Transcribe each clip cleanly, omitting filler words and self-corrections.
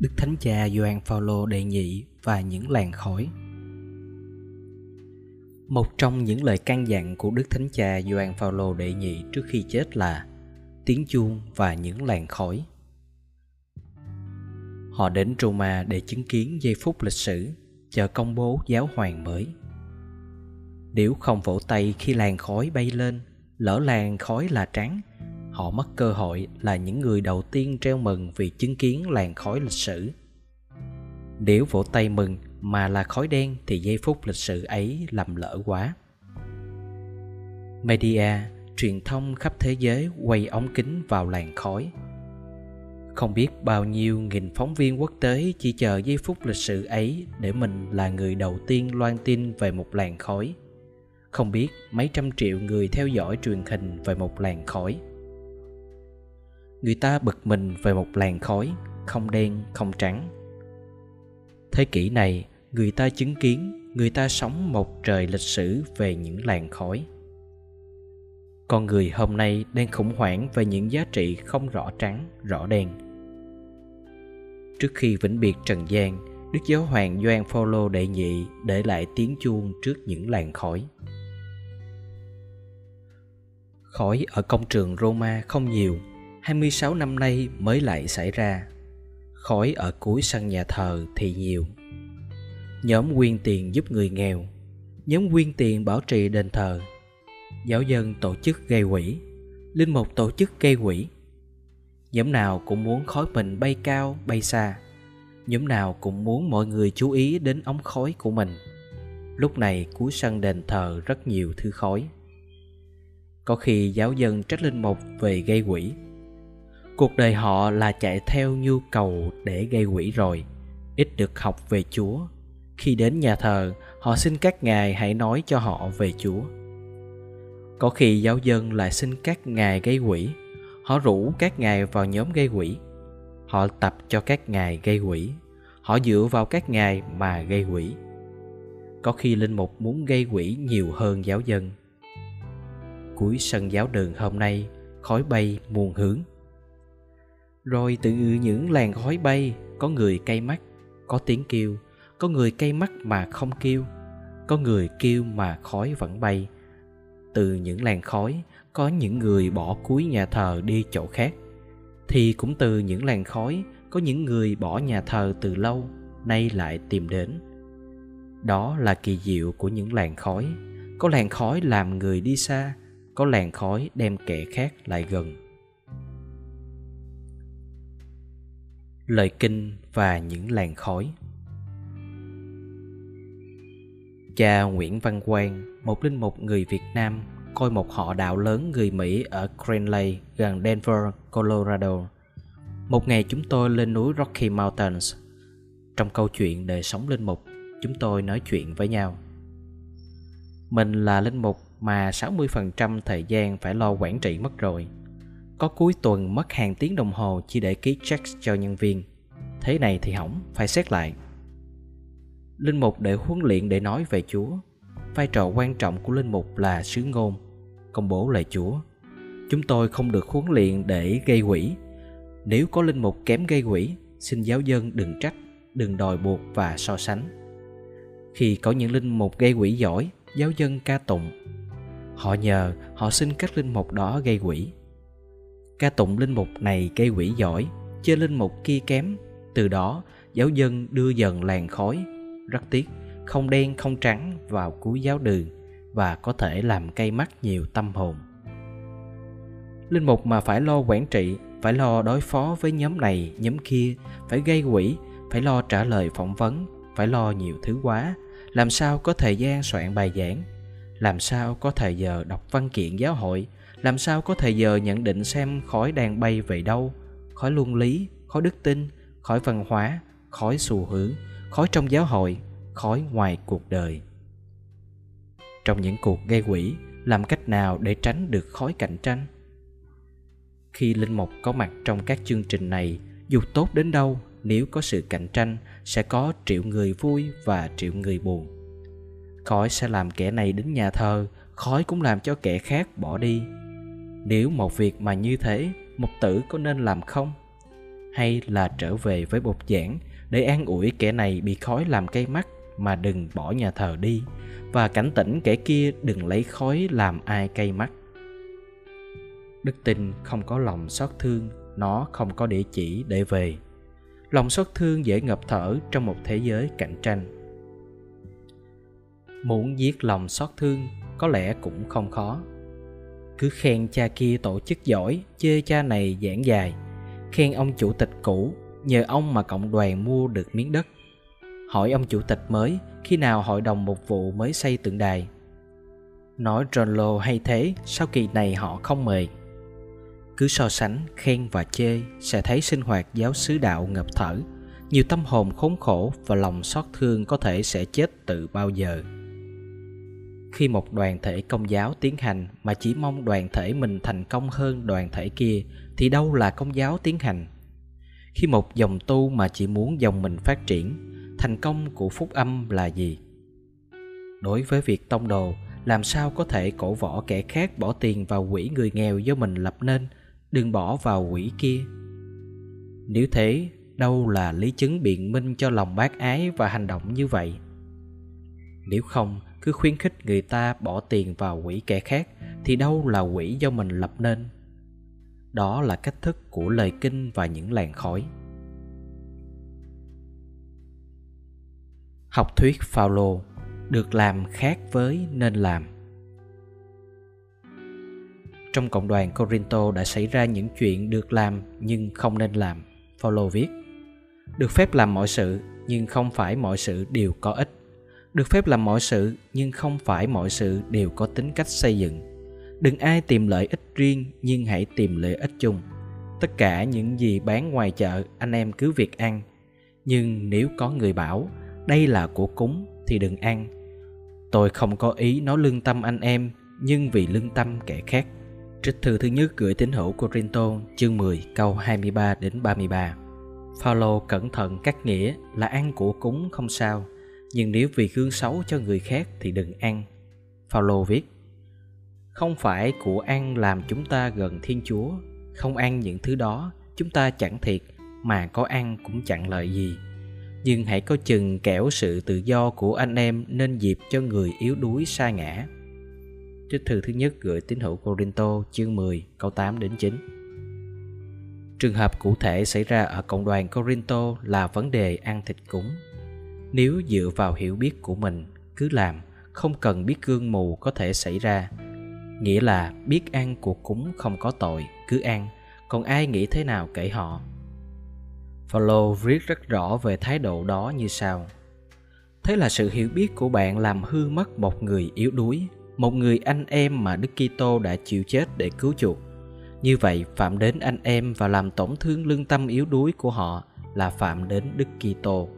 Đức Thánh Cha Gioan Phaolô Đệ Nhị và những làn khói. Một trong những lời căn dặn của Đức Thánh Cha Gioan Phaolô Đệ Nhị trước khi chết là tiếng chuông và những làn khói. Họ đến Roma để chứng kiến giây phút lịch sử chờ công bố giáo hoàng mới. Nếu không vỗ tay khi làn khói bay lên, lỡ làn khói là trắng, họ mất cơ hội là những người đầu tiên reo mừng vì chứng kiến làn khói lịch sử. Nếu vỗ tay mừng mà là khói đen thì giây phút lịch sử ấy lầm lỡ quá. Media, truyền thông khắp thế giới quay ống kính vào làn khói. Không biết bao nhiêu nghìn phóng viên quốc tế chỉ chờ giây phút lịch sử ấy để mình là người đầu tiên loan tin về một làn khói. Không biết mấy trăm triệu người theo dõi truyền hình về một làn khói. Người ta bực mình về một làn khói, không đen, không trắng. Thế kỷ này, người ta chứng kiến, người ta sống một trời lịch sử về những làn khói. Con người hôm nay đang khủng hoảng về những giá trị không rõ trắng, rõ đen. Trước khi vĩnh biệt trần gian, Đức Giáo Hoàng Gioan Phaolô Đệ Nhị để lại tiếng chuông trước những làn khói. Khói ở công trường Roma không nhiều, 26 năm nay mới lại xảy ra. Khói ở cuối sân nhà thờ thì nhiều. Nhóm quyên tiền giúp người nghèo, nhóm quyên tiền bảo trì đền thờ, giáo dân tổ chức gây quỹ, linh mục tổ chức gây quỹ. Nhóm nào cũng muốn khói mình bay cao, bay xa. Nhóm nào cũng muốn mọi người chú ý đến ống khói của mình. Lúc này cuối sân đền thờ rất nhiều thứ khói. Có khi giáo dân trách linh mục về gây quỹ. Cuộc đời họ là chạy theo nhu cầu để gây quỹ rồi, ít được học về Chúa. Khi đến nhà thờ, họ xin các ngài hãy nói cho họ về Chúa. Có khi giáo dân lại xin các ngài gây quỹ, họ rủ các ngài vào nhóm gây quỹ. Họ tập cho các ngài gây quỹ, họ dựa vào các ngài mà gây quỹ. Có khi linh mục muốn gây quỹ nhiều hơn giáo dân. Cuối sân giáo đường hôm nay, khói bay muôn hướng. Rồi từ những làn khói bay, có người cay mắt, có tiếng kêu, có người cay mắt mà không kêu, có người kêu mà khói vẫn bay. Từ những làn khói, có những người bỏ cuối nhà thờ đi chỗ khác. Thì cũng từ những làn khói, có những người bỏ nhà thờ từ lâu, nay lại tìm đến. Đó là kỳ diệu của những làn khói. Có làn khói làm người đi xa, có làn khói đem kẻ khác lại gần. Lời kinh và những làn khói. Cha Nguyễn Văn Quang, một linh mục người Việt Nam, coi một họ đạo lớn người Mỹ ở Cranley, gần Denver, Colorado. Một ngày chúng tôi lên núi Rocky Mountains. Trong câu chuyện đời sống linh mục, chúng tôi nói chuyện với nhau. Mình là linh mục mà 60% thời gian phải lo quản trị mất rồi. Có cuối tuần mất hàng tiếng đồng hồ chỉ để ký check cho nhân viên. Thế này thì hỏng, phải xét lại. Linh mục để huấn luyện để nói về Chúa. Vai trò quan trọng của linh mục là sứ ngôn, công bố lời Chúa. Chúng tôi không được huấn luyện để gây quỹ. Nếu có linh mục kém gây quỹ, xin giáo dân đừng trách, đừng đòi buộc và so sánh. Khi có những linh mục gây quỹ giỏi, giáo dân ca tụng. Họ nhờ, họ xin các linh mục đó gây quỹ. Ca tụng linh mục này gây quỹ giỏi, chê linh mục kia kém. Từ đó, giáo dân đưa dần làn khói. Rất tiếc, không đen không trắng vào cuối giáo đường và có thể làm cay mắt nhiều tâm hồn. Linh mục mà phải lo quản trị, phải lo đối phó với nhóm này, nhóm kia, phải gây quỹ, phải lo trả lời phỏng vấn, phải lo nhiều thứ quá. Làm sao có thời gian soạn bài giảng? Làm sao có thời giờ đọc văn kiện giáo hội? Làm sao có thời giờ nhận định xem khói đang bay về đâu? Khói luân lý, khói đức tin, khói văn hóa, khói xu hướng, khói trong giáo hội, khói ngoài cuộc đời. Trong những cuộc gây quỹ, làm cách nào để tránh được khói cạnh tranh? Khi linh mục có mặt trong các chương trình này, dù tốt đến đâu, nếu có sự cạnh tranh, sẽ có triệu người vui và triệu người buồn. Khói sẽ làm kẻ này đến nhà thờ, khói cũng làm cho kẻ khác bỏ đi. Nếu một việc mà như thế, mục tử có nên làm không? hay là trở về với bục giảng để an ủi kẻ này bị khói làm cay mắt mà đừng bỏ nhà thờ đi, và cảnh tỉnh kẻ kia đừng lấy khói làm ai cay mắt. Đức tin không có lòng xót thương, nó không có địa chỉ để về. Lòng xót thương dễ ngập thở trong một thế giới cạnh tranh. Muốn giết lòng xót thương có lẽ cũng không khó. Cứ khen cha kia tổ chức giỏi, chê cha này giảng dài, khen ông chủ tịch cũ, nhờ ông mà cộng đoàn mua được miếng đất, hỏi ông chủ tịch mới khi nào hội đồng mục vụ mới xây tượng đài, nói Cranley hay thế, sao kỳ này họ không mời. Cứ so sánh khen và chê sẽ thấy sinh hoạt giáo xứ đạo ngập thở, nhiều tâm hồn khốn khổ và lòng xót thương có thể sẽ chết từ bao giờ. Khi một đoàn thể công giáo tiến hành mà chỉ mong đoàn thể mình thành công hơn đoàn thể kia thì đâu là công giáo tiến hành. Khi một dòng tu mà chỉ muốn dòng mình phát triển, thành công của phúc âm là gì? Đối với việc tông đồ, làm sao có thể cổ võ kẻ khác bỏ tiền vào quỹ người nghèo do mình lập nên, đừng bỏ vào quỹ kia? Nếu thế, đâu là lý chứng biện minh cho lòng bác ái và hành động như vậy? Nếu không, cứ khuyến khích người ta bỏ tiền vào quỹ kẻ khác thì đâu là quỹ do mình lập nên? Đó là cách thức của lời kinh và những làn khói. Học thuyết Phaolô được làm khác với nên làm. Trong cộng đoàn Corinto đã xảy ra những chuyện được làm nhưng không nên làm. Phaolô viết: được phép làm mọi sự nhưng không phải mọi sự đều có ích. Được phép làm mọi sự nhưng không phải mọi sự đều có tính cách xây dựng. Đừng ai tìm lợi ích riêng nhưng hãy tìm lợi ích chung. Tất cả những gì bán ngoài chợ anh em cứ việc ăn. Nhưng nếu có người bảo đây là của cúng thì đừng ăn. Tôi không có ý nói lương tâm anh em, nhưng vì lương tâm kẻ khác. Trích thư thứ nhất gửi tín hữu Corinto, chương 10 câu 23-33. Phaolô cẩn thận cắt nghĩa là ăn của cúng không sao, nhưng nếu vì gương xấu cho người khác thì đừng ăn. Phaolô viết: không phải của ăn làm chúng ta gần Thiên Chúa. Không ăn những thứ đó, chúng ta chẳng thiệt, mà có ăn cũng chẳng lợi gì. Nhưng hãy có chừng kẻo sự tự do của anh em nên dịp cho người yếu đuối sa ngã. Trích thư thứ nhất gửi tín hữu Corinto, chương 10, câu 8-9. Trường hợp cụ thể xảy ra ở cộng đoàn Corinto là vấn đề ăn thịt cúng. Nếu dựa vào hiểu biết của mình, cứ làm, không cần biết gương mù có thể xảy ra. Nghĩa là biết ăn của cúng không có tội, cứ ăn, còn ai nghĩ thế nào kể họ. Phaolô viết rất rõ về thái độ đó như sau: thế là sự hiểu biết của bạn làm hư mất một người yếu đuối, một người anh em mà Đức Kitô đã chịu chết để cứu chuộc. Như vậy phạm đến anh em và làm tổn thương lương tâm yếu đuối của họ là phạm đến Đức Kitô.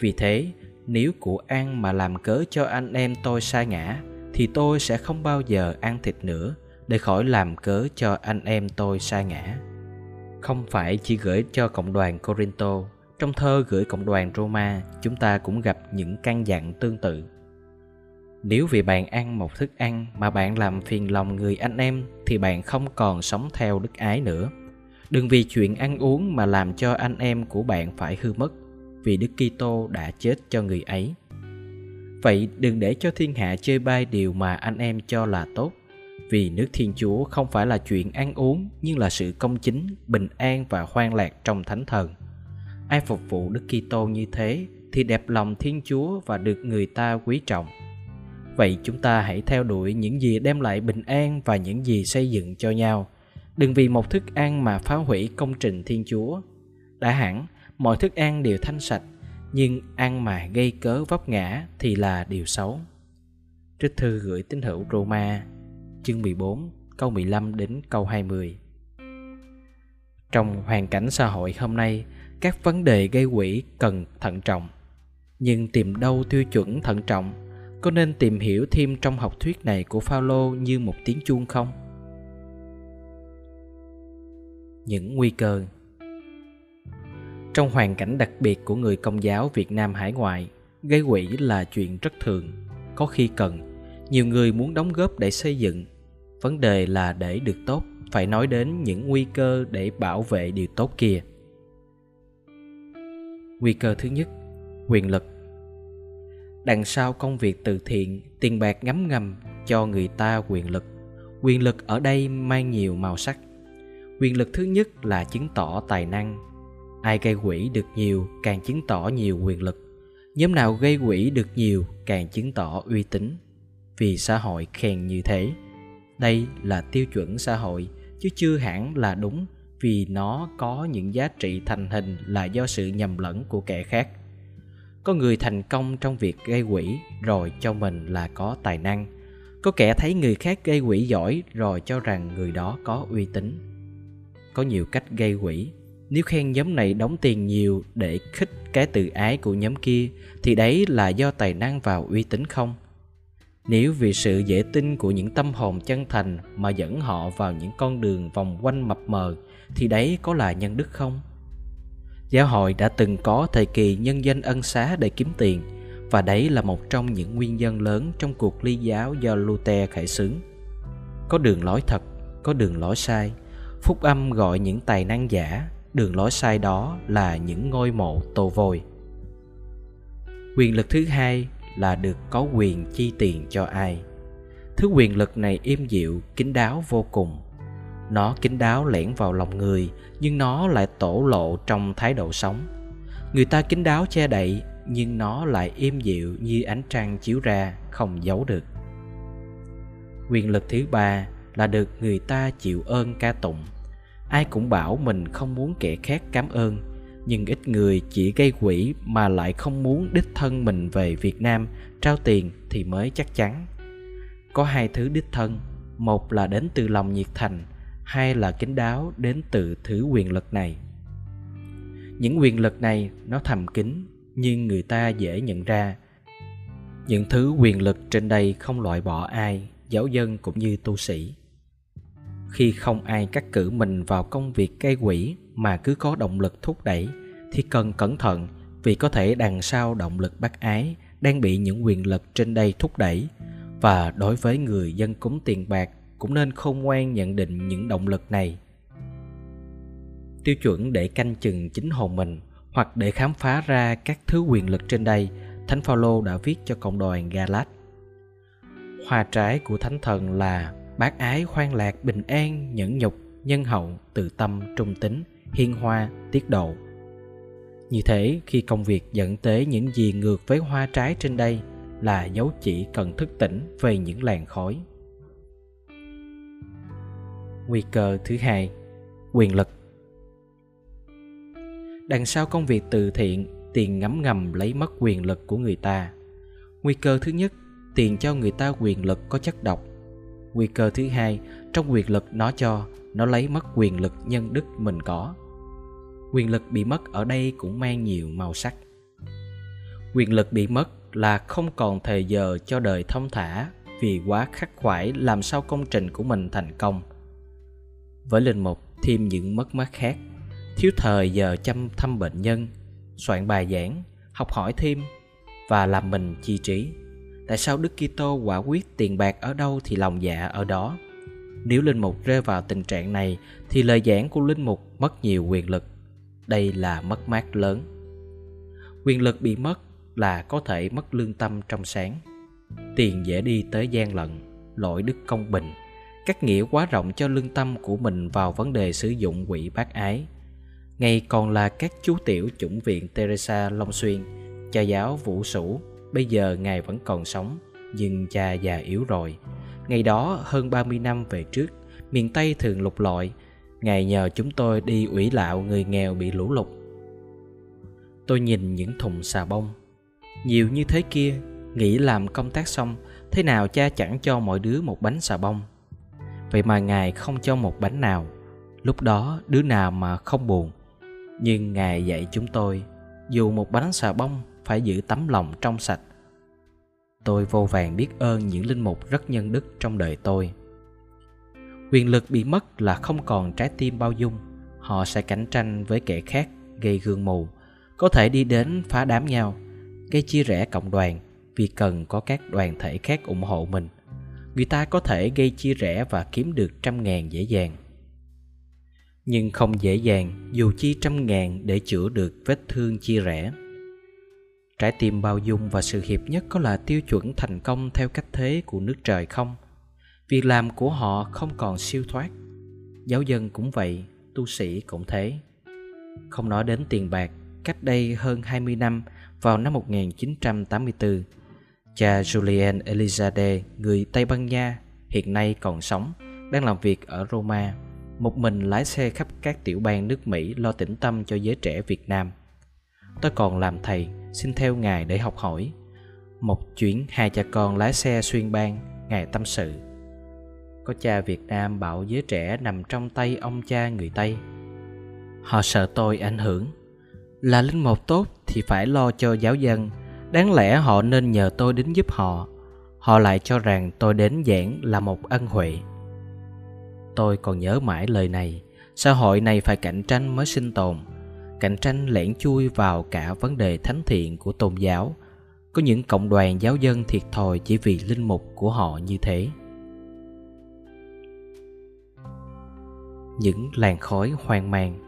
Vì thế, nếu của ăn mà làm cớ cho anh em tôi sa ngã, thì tôi sẽ không bao giờ ăn thịt nữa để khỏi làm cớ cho anh em tôi sa ngã. Không phải chỉ gửi cho cộng đoàn Corinto, trong thơ gửi cộng đoàn Roma, chúng ta cũng gặp những căn dặn tương tự. Nếu vì bạn ăn một thức ăn mà bạn làm phiền lòng người anh em thì bạn không còn sống theo đức ái nữa. Đừng vì chuyện ăn uống mà làm cho anh em của bạn phải hư mất, vì Đức Kitô đã chết cho người ấy. Vậy đừng để cho thiên hạ chê bai điều mà anh em cho là tốt, vì nước Thiên Chúa không phải là chuyện ăn uống, nhưng là sự công chính, bình an và hoan lạc trong thánh thần. Ai phục vụ Đức Kitô như thế thì đẹp lòng Thiên Chúa và được người ta quý trọng. Vậy chúng ta hãy theo đuổi những gì đem lại bình an và những gì xây dựng cho nhau. Đừng vì một thức ăn mà phá hủy công trình Thiên Chúa. Đã hẳn, mọi thức ăn đều thanh sạch, nhưng ăn mà gây cớ vấp ngã thì là điều xấu. Trích thư gửi tín hữu Roma, chương 14, câu 15 đến câu 20. Trong hoàn cảnh xã hội hôm nay, các vấn đề gây quỹ cần thận trọng. Nhưng tìm đâu tiêu chuẩn thận trọng? Có nên tìm hiểu thêm trong học thuyết này của Phaolô như một tiếng chuông không? Những nguy cơ. Trong hoàn cảnh đặc biệt của người Công giáo Việt Nam hải ngoại, gây quỹ là chuyện rất thường, có khi cần. Nhiều người muốn đóng góp để xây dựng. Vấn đề là để được tốt, phải nói đến những nguy cơ để bảo vệ điều tốt kia. Nguy cơ thứ nhất, quyền lực. Đằng sau công việc từ thiện, tiền bạc ngấm ngầm cho người ta quyền lực. Quyền lực ở đây mang nhiều màu sắc. Quyền lực thứ nhất là chứng tỏ tài năng. Ai gây quỹ được nhiều càng chứng tỏ nhiều quyền lực. Nhóm nào gây quỹ được nhiều càng chứng tỏ uy tín. Vì xã hội khen như thế. Đây là tiêu chuẩn xã hội, chứ chưa hẳn là đúng, vì nó có những giá trị thành hình là do sự nhầm lẫn của kẻ khác. Có người thành công trong việc gây quỹ rồi cho mình là có tài năng. Có kẻ thấy người khác gây quỹ giỏi rồi cho rằng người đó có uy tín. Có nhiều cách gây quỹ. Nếu khen nhóm này đóng tiền nhiều để khích cái tự ái của nhóm kia, thì đấy là do tài năng và uy tín không? Nếu vì sự dễ tin của những tâm hồn chân thành mà dẫn họ vào những con đường vòng quanh mập mờ, thì đấy có là nhân đức không? Giáo hội đã từng có thời kỳ nhân danh ân xá để kiếm tiền, và đấy là một trong những nguyên nhân lớn trong cuộc ly giáo do Luther khởi xướng. Có đường lối thật, có đường lối sai. Phúc âm gọi những tài năng giả, đường lối sai đó là những ngôi mộ tô vôi. Quyền lực thứ hai là được có quyền chi tiền cho ai. Thứ quyền lực này êm dịu, kín đáo vô cùng. Nó kín đáo lẻn vào lòng người, nhưng nó lại tổ lộ trong thái độ sống. Người ta kín đáo che đậy, nhưng nó lại êm dịu như ánh trăng chiếu ra, không giấu được. Quyền lực thứ ba là được người ta chịu ơn ca tụng. Ai cũng bảo mình không muốn kẻ khác cảm ơn, nhưng ít người chỉ gây quỹ mà lại không muốn đích thân mình về Việt Nam trao tiền thì mới chắc chắn. Có hai thứ đích thân, một là đến từ lòng nhiệt thành, hai là kín đáo đến từ thứ quyền lực này. Những quyền lực này nó thầm kín nhưng người ta dễ nhận ra. Những thứ quyền lực trên đây không loại bỏ ai, giáo dân cũng như tu sĩ. Khi không ai cắt cử mình vào công việc gây quỹ mà cứ có động lực thúc đẩy thì cần cẩn thận, vì có thể đằng sau động lực bác ái đang bị những quyền lực trên đây thúc đẩy. Và đối với người dân cúng tiền bạc cũng nên khôn ngoan nhận định những động lực này. Tiêu chuẩn để canh chừng chính hồn mình hoặc để khám phá ra các thứ quyền lực trên đây, Thánh Phaolô đã viết cho cộng đoàn Galat. Hoa trái của Thánh Thần là bác ái, khoan lạc, bình an, nhẫn nhục, nhân hậu, từ tâm, trung tín, hiền hoa, tiết độ. Như thế, khi công việc dẫn tới những gì ngược với hoa trái trên đây là dấu chỉ cần thức tỉnh về những làn khói. Nguy cơ thứ hai, quyền lực. Đằng sau công việc từ thiện, tiền ngấm ngầm lấy mất quyền lực của người ta. Nguy cơ thứ nhất, tiền cho người ta quyền lực có chất độc. Nguy cơ thứ hai, trong quyền lực nó cho, nó lấy mất quyền lực nhân đức mình có. Quyền lực bị mất ở đây cũng mang nhiều màu sắc. Quyền lực bị mất là không còn thời giờ cho đời thông thả vì quá khắc khoải làm sao công trình của mình thành công. Với linh mục thêm những mất mát khác, thiếu thời giờ chăm thăm bệnh nhân, soạn bài giảng, học hỏi thêm và làm mình chi trí. Tại sao Đức Kitô quả quyết tiền bạc ở đâu thì lòng dạ ở đó? Nếu linh mục rơi vào tình trạng này thì lời giảng của linh mục mất nhiều quyền lực. Đây là mất mát lớn. Quyền lực bị mất là có thể mất lương tâm trong sáng. Tiền dễ đi tới gian lận, lỗi đức công bình, cắt nghĩa quá rộng cho lương tâm của mình vào vấn đề sử dụng quỹ bác ái. Ngay còn là các chú tiểu chủng viện Teresa Long Xuyên, cha giáo Vũ Sủ. Bây giờ ngài vẫn còn sống, nhưng cha già yếu rồi. Ngày đó hơn 30 năm về trước, miền Tây thường lục lọi. Ngài nhờ chúng tôi đi ủy lạo người nghèo bị lũ lụt. Tôi nhìn những thùng xà bông nhiều như thế kia, nghĩ làm công tác xong, thế nào cha chẳng cho mỗi đứa một bánh xà bông. Vậy mà ngài không cho một bánh nào. Lúc đó đứa nào mà không buồn. Nhưng ngài dạy chúng tôi, dù một bánh xà bông phải giữ tấm lòng trong sạch. Tôi vô vàn biết ơn những linh mục rất nhân đức trong đời tôi. Quyền lực bị mất là không còn trái tim bao dung. Họ sẽ cạnh tranh với kẻ khác, gây gương mù, có thể đi đến phá đám nhau, gây chia rẽ cộng đoàn vì cần có các đoàn thể khác ủng hộ mình. Người ta có thể gây chia rẽ và kiếm được trăm ngàn dễ dàng. nhưng không dễ dàng dù chi trăm ngàn để chữa được vết thương chia rẽ. Trái tim bao dung và sự hiệp nhất có là tiêu chuẩn thành công theo cách thế của nước trời không? Việc làm của họ không còn siêu thoát. Giáo dân cũng vậy, tu sĩ cũng thế. Không nói đến tiền bạc, cách đây hơn 20 năm, vào năm 1984, cha Julien Elizade, người Tây Ban Nha, hiện nay còn sống, đang làm việc ở Roma, một mình lái xe khắp các tiểu bang nước Mỹ lo tĩnh tâm cho giới trẻ Việt Nam. Tôi còn làm thầy, xin theo ngài để học hỏi. Một chuyến hai cha con lái xe xuyên bang, ngài tâm sự. Có cha Việt Nam bảo giới trẻ nằm trong tay ông cha người Tây. Họ sợ tôi ảnh hưởng. Là linh mục tốt thì phải lo cho giáo dân. Đáng lẽ họ nên nhờ tôi đến giúp họ. Họ lại cho rằng tôi đến giảng là một ân huệ. Tôi còn nhớ mãi lời này. Xã hội này phải cạnh tranh mới sinh tồn. Cạnh tranh lẻn chui vào cả vấn đề thánh thiện của tôn giáo. Có những cộng đoàn giáo dân thiệt thòi chỉ vì linh mục của họ như thế. Những làn khói hoang mang.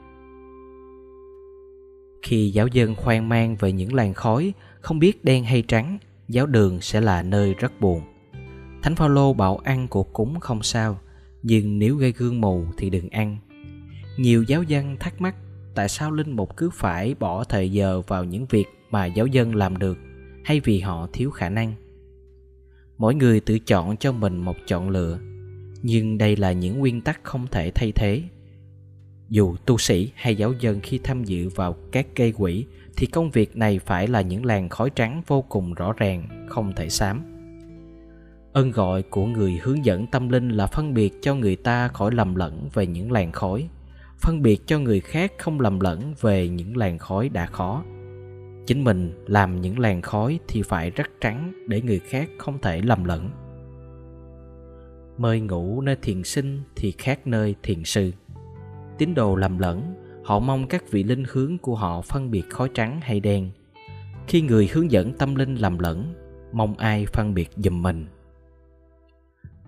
Khi giáo dân hoang mang về những làn khói không biết đen hay trắng, giáo đường sẽ là nơi rất buồn. Thánh Phaolô bảo ăn của cúng không sao, nhưng nếu gây gương mù thì đừng ăn. Nhiều giáo dân thắc mắc tại sao linh mục cứ phải bỏ thời giờ vào những việc mà giáo dân làm được, hay vì họ thiếu khả năng. Mỗi người tự chọn cho mình một chọn lựa, nhưng đây là những nguyên tắc không thể thay thế. Dù tu sĩ hay giáo dân khi tham dự vào các gây quỹ thì công việc này phải là những làn khói trắng vô cùng rõ ràng, không thể xám. Ơn gọi của người hướng dẫn tâm linh là phân biệt cho người ta khỏi lầm lẫn về những làn khói, phân biệt cho người khác không lầm lẫn về những làn khói đã khó. Chính mình làm những làn khói thì phải rất trắng để người khác không thể lầm lẫn. Mời ngủ nơi thiền sinh thì khác nơi thiền sư. Tín đồ lầm lẫn, họ mong các vị linh hướng của họ phân biệt khói trắng hay đen. Khi người hướng dẫn tâm linh lầm lẫn, mong ai phân biệt giùm mình.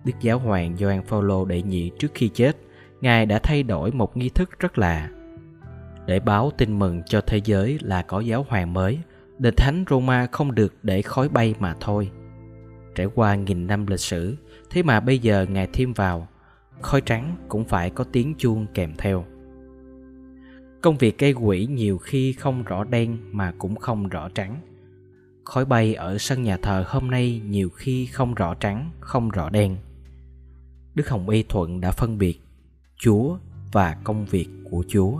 Đức Giáo hoàng Gioan Phaolô Đệ Nhị trước khi chết, ngài đã thay đổi một nghi thức rất lạ. Để báo tin mừng cho thế giới là có giáo hoàng mới, đền thánh Roma không được để khói bay mà thôi. Trải qua nghìn năm lịch sử, thế mà bây giờ ngài thêm vào, khói trắng cũng phải có tiếng chuông kèm theo. Công việc gây quỹ nhiều khi không rõ đen mà cũng không rõ trắng. Khói bay ở sân nhà thờ hôm nay nhiều khi không rõ trắng, không rõ đen. Đức Hồng Y Thuận đã phân biệt Chúa và công việc của Chúa.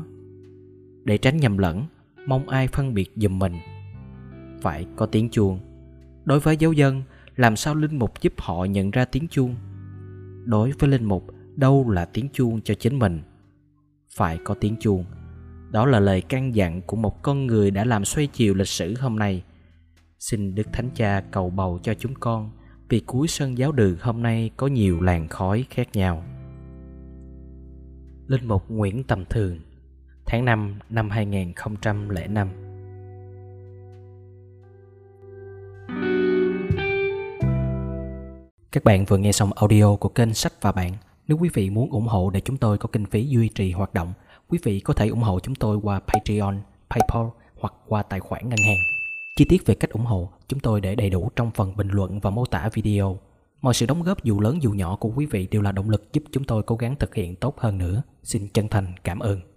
Để tránh nhầm lẫn, mong ai phân biệt giùm mình. Phải có tiếng chuông. Đối với giáo dân, làm sao linh mục giúp họ nhận ra tiếng chuông? Đối với linh mục, đâu là tiếng chuông cho chính mình? Phải có tiếng chuông. Đó là lời căn dặn của một con người đã làm xoay chiều lịch sử hôm nay. Xin Đức Thánh Cha cầu bầu cho chúng con, vì cuối sân giáo đường hôm nay có nhiều làn khói khác nhau. Linh Mục Nguyễn Tầm Thường, tháng 5 năm 2005. Các bạn vừa nghe xong audio của kênh Sách và Bạn. Nếu quý vị muốn ủng hộ để chúng tôi có kinh phí duy trì hoạt động, quý vị có thể ủng hộ chúng tôi qua Patreon, Paypal hoặc qua tài khoản ngân hàng. Chi tiết về cách ủng hộ chúng tôi để đầy đủ trong phần bình luận và mô tả video. Mọi sự đóng góp dù lớn dù nhỏ của quý vị đều là động lực giúp chúng tôi cố gắng thực hiện tốt hơn nữa. Xin chân thành cảm ơn.